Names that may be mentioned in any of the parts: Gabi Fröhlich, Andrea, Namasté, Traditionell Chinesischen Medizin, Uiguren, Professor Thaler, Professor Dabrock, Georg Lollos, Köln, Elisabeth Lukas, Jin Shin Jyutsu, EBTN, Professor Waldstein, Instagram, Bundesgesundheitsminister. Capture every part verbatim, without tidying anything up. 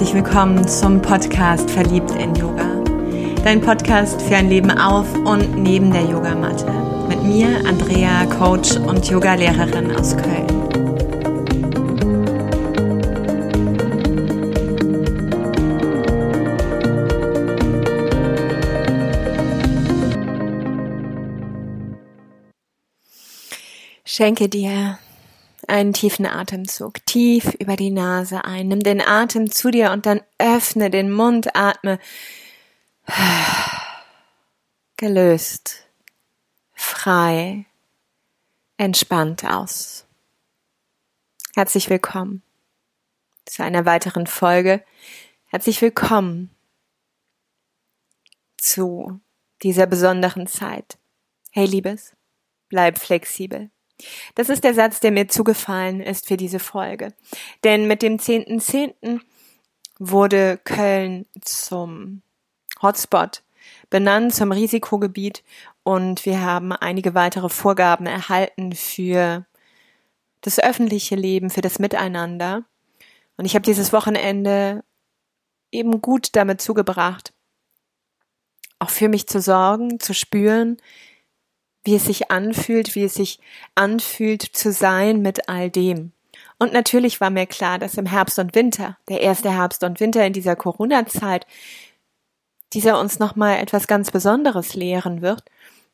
herzlich willkommen zum Podcast Verliebt in Yoga. Dein Podcast für ein Leben auf und neben der Yogamatte. Mit mir, Andrea, Coach und Yogalehrerin aus Köln. Schenke dir einen tiefen Atemzug, tief über die Nase ein. Nimm den Atem zu dir und dann öffne den Mund, atme gelöst, frei, entspannt aus. Herzlich willkommen zu einer weiteren Folge. Herzlich willkommen zu dieser besonderen Zeit. Hey Liebes, bleib flexibel. Das ist der Satz, der mir zugefallen ist für diese Folge. Denn mit dem zehnten zehnten wurde Köln zum Hotspot benannt, zum Risikogebiet. Und wir haben einige weitere Vorgaben erhalten für das öffentliche Leben, für das Miteinander. Und ich habe dieses Wochenende eben gut damit zugebracht, auch für mich zu sorgen, zu spüren, wie es sich anfühlt, wie es sich anfühlt zu sein mit all dem. Und natürlich war mir klar, dass im Herbst und Winter, der erste Herbst und Winter in dieser Corona-Zeit, dieser uns nochmal etwas ganz Besonderes lehren wird.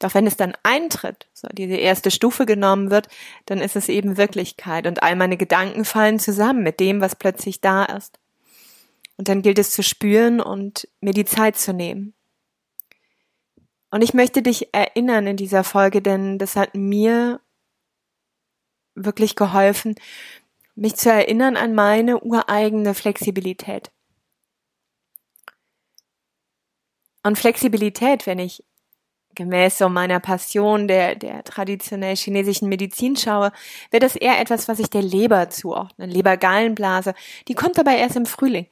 Doch wenn es dann eintritt, so diese erste Stufe genommen wird, dann ist es eben Wirklichkeit und all meine Gedanken fallen zusammen mit dem, was plötzlich da ist. Und dann gilt es zu spüren und mir die Zeit zu nehmen. Und ich möchte dich erinnern in dieser Folge, denn das hat mir wirklich geholfen, mich zu erinnern an meine ureigene Flexibilität. Und Flexibilität, wenn ich gemäß so meiner Passion der, der traditionell chinesischen Medizin schaue, wäre das eher etwas, was ich der Leber zuordne, Lebergallenblase. Die kommt dabei erst im Frühling.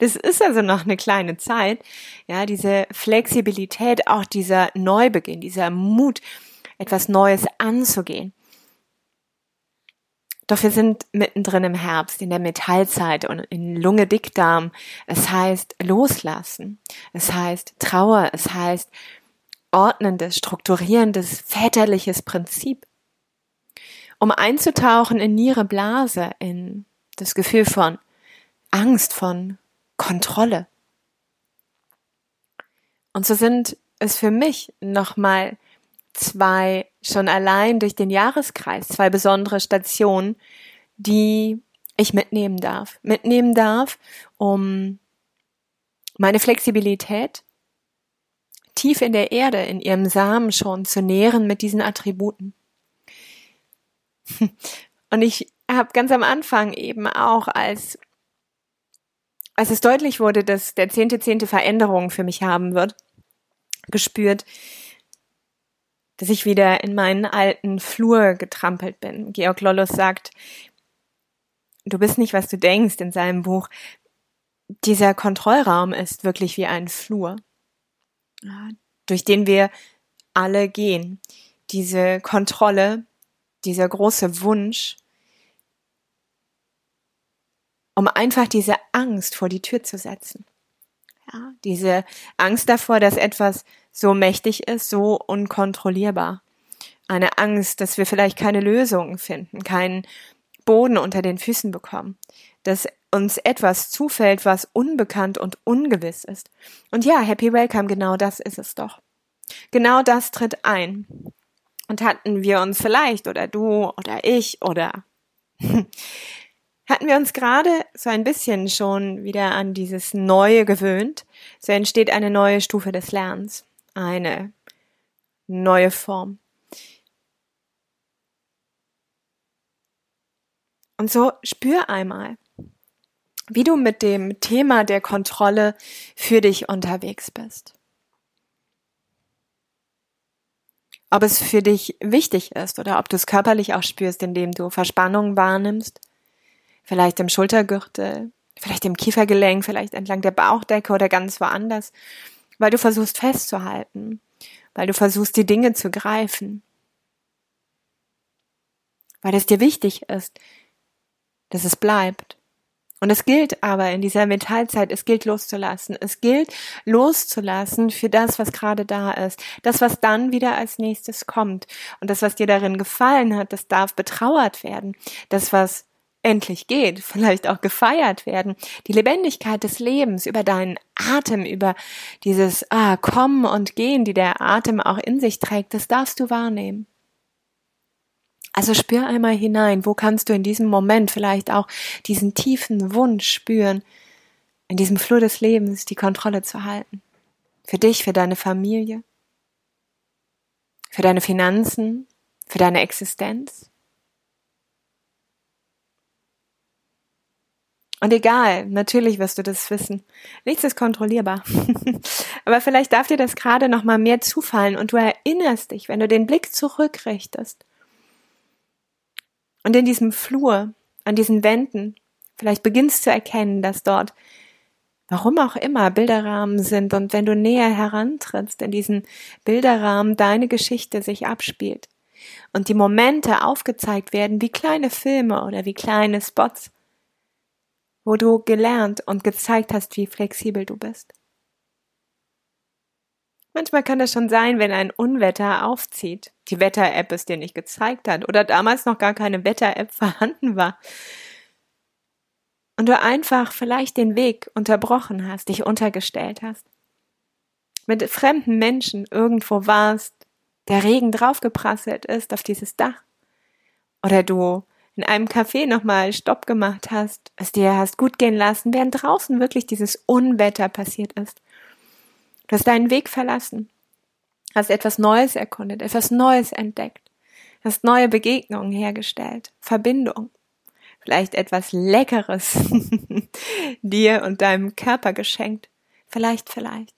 Das ist also noch eine kleine Zeit. Ja, diese Flexibilität, auch dieser Neubeginn, dieser Mut, etwas Neues anzugehen. Doch wir sind mittendrin im Herbst, in der Metallzeit und in Lunge, Dickdarm. Es heißt loslassen. Es heißt Trauer. Es heißt ordnendes, strukturierendes, väterliches Prinzip. Um einzutauchen in Niere, Blase, in das Gefühl von Angst, von Kontrolle. Und so sind es für mich nochmal zwei, schon allein durch den Jahreskreis, zwei besondere Stationen, die ich mitnehmen darf. Mitnehmen darf, um meine Flexibilität tief in der Erde, in ihrem Samen schon zu nähren mit diesen Attributen. Und ich habe ganz am Anfang eben auch, als, als es deutlich wurde, dass der zehnte zehnte Veränderungen für mich haben wird, gespürt, dass ich wieder in meinen alten Flur getrampelt bin. Georg Lollos sagt, du bist nicht, was du denkst, in seinem Buch. Dieser Kontrollraum ist wirklich wie ein Flur, durch den wir alle gehen. Diese Kontrolle, dieser große Wunsch, um einfach diese Angst vor die Tür zu setzen. Ja, diese Angst davor, dass etwas so mächtig ist, so unkontrollierbar. Eine Angst, dass wir vielleicht keine Lösung finden, keinen Boden unter den Füßen bekommen, dass uns etwas zufällt, was unbekannt und ungewiss ist. Und ja, Happy Welcome, genau das ist es doch. Genau das tritt ein. Und hatten wir uns vielleicht, oder du, oder ich, oder hatten wir uns gerade so ein bisschen schon wieder an dieses Neue gewöhnt, so entsteht eine neue Stufe des Lernens, eine neue Form. Und so spür einmal, wie du mit dem Thema der Kontrolle für dich unterwegs bist. Ob es für dich wichtig ist oder ob du es körperlich auch spürst, indem du Verspannungen wahrnimmst, vielleicht im Schultergürtel, vielleicht im Kiefergelenk, vielleicht entlang der Bauchdecke oder ganz woanders, weil du versuchst festzuhalten, weil du versuchst, die Dinge zu greifen, weil es dir wichtig ist, dass es bleibt. Und es gilt aber in dieser Metallzeit, es gilt loszulassen. Es gilt loszulassen für das, was gerade da ist. Das, was dann wieder als nächstes kommt. Und das, was dir darin gefallen hat, das darf betrauert werden. Das, was endlich geht, vielleicht auch gefeiert werden. Die Lebendigkeit des Lebens über deinen Atem, über dieses ah, Kommen und Gehen, die der Atem auch in sich trägt, das darfst du wahrnehmen. Also spür einmal hinein, wo kannst du in diesem Moment vielleicht auch diesen tiefen Wunsch spüren, in diesem Flur des Lebens die Kontrolle zu halten. Für dich, für deine Familie, für deine Finanzen, für deine Existenz. Und egal, natürlich wirst du das wissen. Nichts ist kontrollierbar. Aber vielleicht darf dir das gerade noch mal mehr zufallen und du erinnerst dich, wenn du den Blick zurückrichtest. Und in diesem Flur, an diesen Wänden, vielleicht beginnst du zu erkennen, dass dort, warum auch immer, Bilderrahmen sind. Und wenn du näher herantrittst, in diesen Bilderrahmen deine Geschichte sich abspielt. Und die Momente aufgezeigt werden wie kleine Filme oder wie kleine Spots, wo du gelernt und gezeigt hast, wie flexibel du bist. Manchmal kann das schon sein, wenn ein Unwetter aufzieht, die Wetter-App es dir nicht gezeigt hat oder damals noch gar keine Wetter-App vorhanden war und du einfach vielleicht den Weg unterbrochen hast, dich untergestellt hast, mit fremden Menschen irgendwo warst, der Regen draufgeprasselt ist auf dieses Dach oder du in einem Café nochmal Stopp gemacht hast, es dir hast gut gehen lassen, während draußen wirklich dieses Unwetter passiert ist. Du hast deinen Weg verlassen, hast etwas Neues erkundet, etwas Neues entdeckt, hast neue Begegnungen hergestellt, Verbindung, vielleicht etwas Leckeres dir und deinem Körper geschenkt, vielleicht, vielleicht.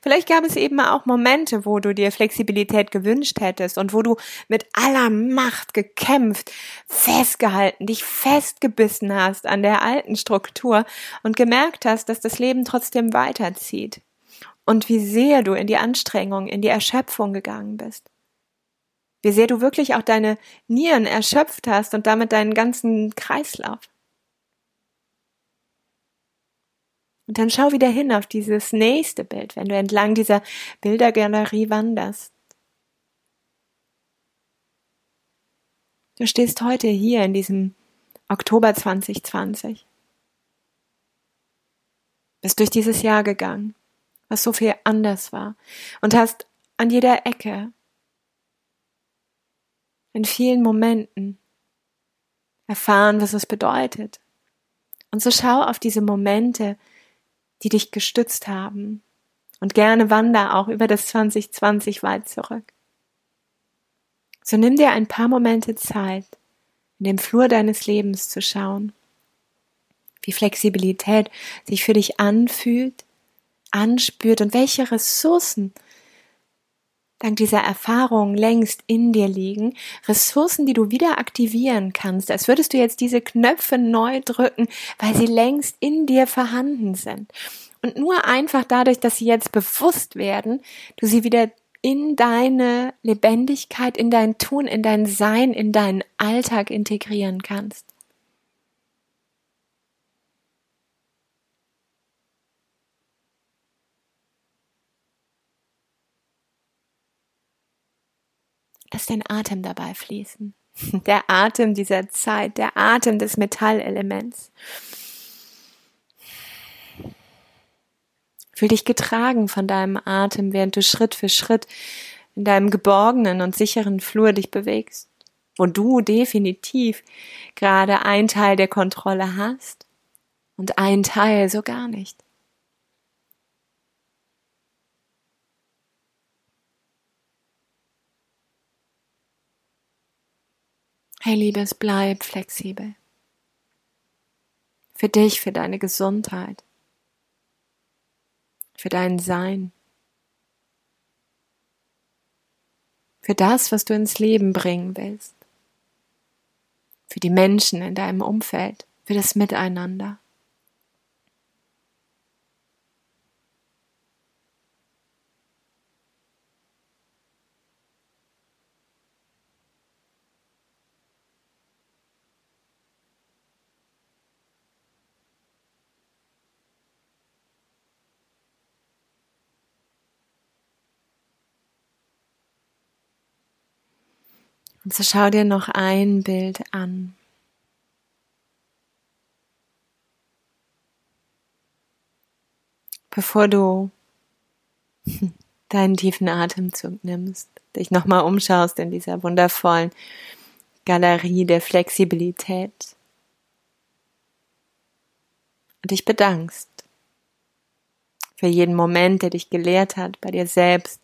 Vielleicht gab es eben auch Momente, wo du dir Flexibilität gewünscht hättest und wo du mit aller Macht gekämpft, festgehalten, dich festgebissen hast an der alten Struktur und gemerkt hast, dass das Leben trotzdem weiterzieht. Und wie sehr du in die Anstrengung, in die Erschöpfung gegangen bist. Wie sehr du wirklich auch deine Nieren erschöpft hast und damit deinen ganzen Kreislauf. Und dann schau wieder hin auf dieses nächste Bild, wenn du entlang dieser Bildergalerie wanderst. Du stehst heute hier in diesem Oktober zwanzig zwanzig. Bist durch dieses Jahr gegangen, was so viel anders war und hast an jeder Ecke, in vielen Momenten erfahren, was es bedeutet. Und so schau auf diese Momente, die dich gestützt haben und gerne wander auch über das zwanzig zwanzig weit zurück. So nimm dir ein paar Momente Zeit, in den Flur deines Lebens zu schauen, wie Flexibilität sich für dich anfühlt, anspürt und welche Ressourcen dank dieser Erfahrung längst in dir liegen, Ressourcen, die du wieder aktivieren kannst, als würdest du jetzt diese Knöpfe neu drücken, weil sie längst in dir vorhanden sind. Und nur einfach dadurch, dass sie jetzt bewusst werden, du sie wieder in deine Lebendigkeit, in dein Tun, in dein Sein, in deinen Alltag integrieren kannst. Lass den Atem dabei fließen. Der Atem dieser Zeit, der Atem des Metallelements. Fühl dich getragen von deinem Atem, während du Schritt für Schritt in deinem geborgenen und sicheren Flur dich bewegst, wo du definitiv gerade einen Teil der Kontrolle hast und einen Teil so gar nicht. Hey Liebes, bleib flexibel. Für dich, für deine Gesundheit, für dein Sein, für das, was du ins Leben bringen willst, für die Menschen in deinem Umfeld, für das Miteinander. Und so schau dir noch ein Bild an. Bevor du deinen tiefen Atemzug nimmst, dich nochmal umschaust in dieser wundervollen Galerie der Flexibilität und dich bedankst für jeden Moment, der dich gelehrt hat, bei dir selbst.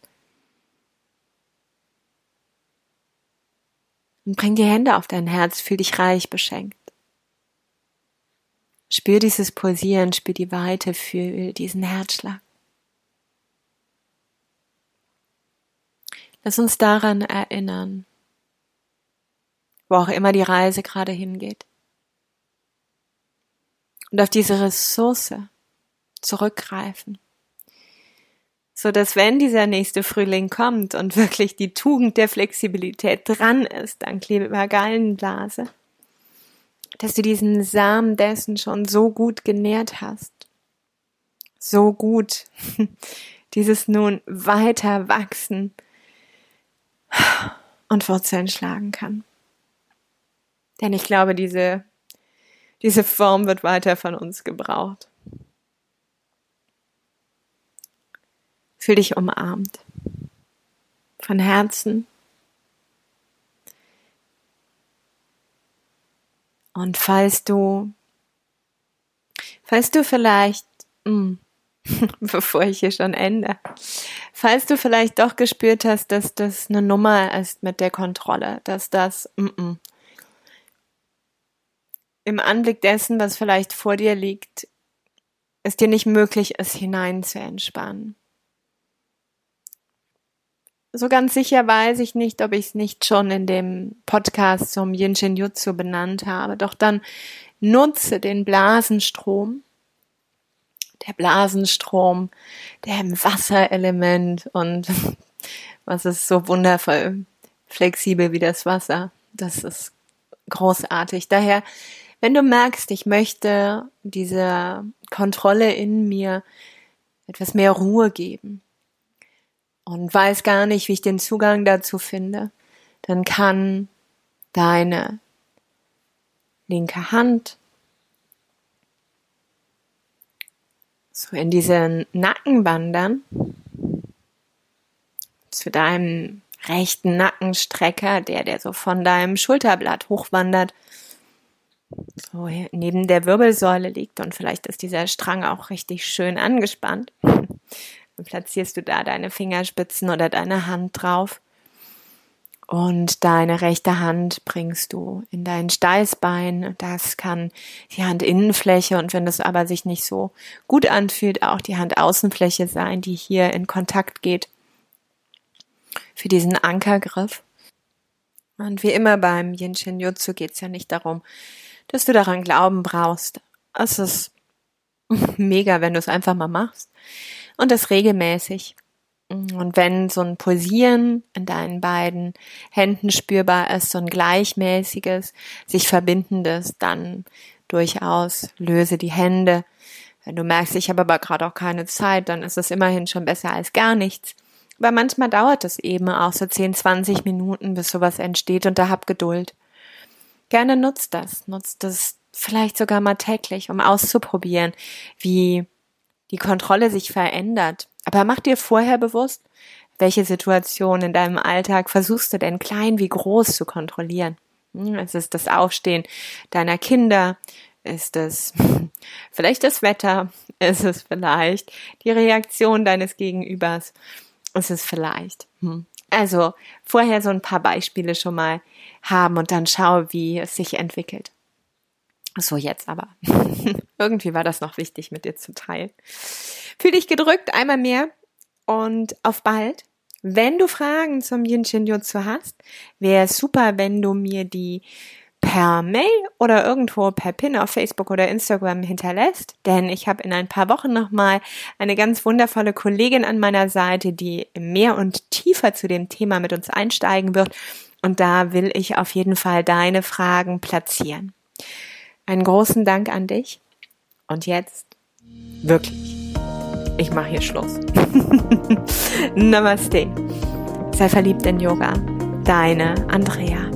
Und bring die Hände auf dein Herz, fühl dich reich beschenkt. Spür dieses Pulsieren, spür die Weite, fühl diesen Herzschlag. Lass uns daran erinnern, wo auch immer die Reise gerade hingeht. Und auf diese Ressource zurückgreifen, so dass wenn dieser nächste Frühling kommt und wirklich die Tugend der Flexibilität dran ist, dann kleber Gallenblase, dass du diesen Samen dessen schon so gut genährt hast, so gut dieses nun weiter wachsen und Wurzeln schlagen kann. Denn ich glaube, diese, diese Form wird weiter von uns gebraucht. Fühl dich umarmt. Von Herzen. Und falls du, falls du vielleicht, mh, bevor ich hier schon ende, falls du vielleicht doch gespürt hast, dass das eine Nummer ist mit der Kontrolle, dass das mh, mh, im Anblick dessen, was vielleicht vor dir liegt, es dir nicht möglich ist, hinein zu entspannen. So ganz sicher weiß ich nicht, ob ich es nicht schon in dem Podcast zum Jin Shin Jyutsu benannt habe. Doch dann nutze den Blasenstrom. Der Blasenstrom, der im Wasserelement und was ist so wundervoll flexibel wie das Wasser. Das ist großartig. Daher, wenn du merkst, ich möchte dieser Kontrolle in mir etwas mehr Ruhe geben, und weiß gar nicht, wie ich den Zugang dazu finde, dann kann deine linke Hand so in diesen Nacken wandern, zu deinem rechten Nackenstrecker, der, der so von deinem Schulterblatt hochwandert, so neben der Wirbelsäule liegt und vielleicht ist dieser Strang auch richtig schön angespannt. Dann platzierst du da deine Fingerspitzen oder deine Hand drauf und deine rechte Hand bringst du in dein Steißbein. Das kann die Handinnenfläche und wenn das aber sich nicht so gut anfühlt, auch die Handaußenfläche sein, die hier in Kontakt geht für diesen Ankergriff. Und wie immer beim Jin Shin Jyutsu geht es ja nicht darum, dass du daran glauben brauchst. Es ist mega, wenn du es einfach mal machst. Und das regelmäßig. Und wenn so ein Pulsieren in deinen beiden Händen spürbar ist, so ein gleichmäßiges, sich verbindendes, dann durchaus löse die Hände. Wenn du merkst, ich habe aber gerade auch keine Zeit, dann ist es immerhin schon besser als gar nichts. Aber manchmal dauert es eben auch so zehn, zwanzig Minuten, bis sowas entsteht und da hab Geduld. Gerne nutzt das. Nutzt das vielleicht sogar mal täglich, um auszuprobieren, wie die Kontrolle sich verändert. Aber mach dir vorher bewusst, welche Situation in deinem Alltag versuchst du denn klein wie groß zu kontrollieren? Ist es das Aufstehen deiner Kinder? Ist es vielleicht das Wetter? Ist es vielleicht die Reaktion deines Gegenübers? Ist es vielleicht? Also vorher so ein paar Beispiele schon mal haben und dann schau, wie es sich entwickelt. So, jetzt aber. Irgendwie war das noch wichtig, mit dir zu teilen. Fühl dich gedrückt, einmal mehr und auf bald. Wenn du Fragen zum Jin Shin Jyutsu hast, wäre es super, wenn du mir die per Mail oder irgendwo per Pin auf Facebook oder Instagram hinterlässt, denn ich habe in ein paar Wochen nochmal eine ganz wundervolle Kollegin an meiner Seite, die mehr und tiefer zu dem Thema mit uns einsteigen wird und da will ich auf jeden Fall deine Fragen platzieren. Einen großen Dank an dich. Und jetzt, wirklich, ich mache hier Schluss. Namaste. Sei verliebt in Yoga. Deine Andrea.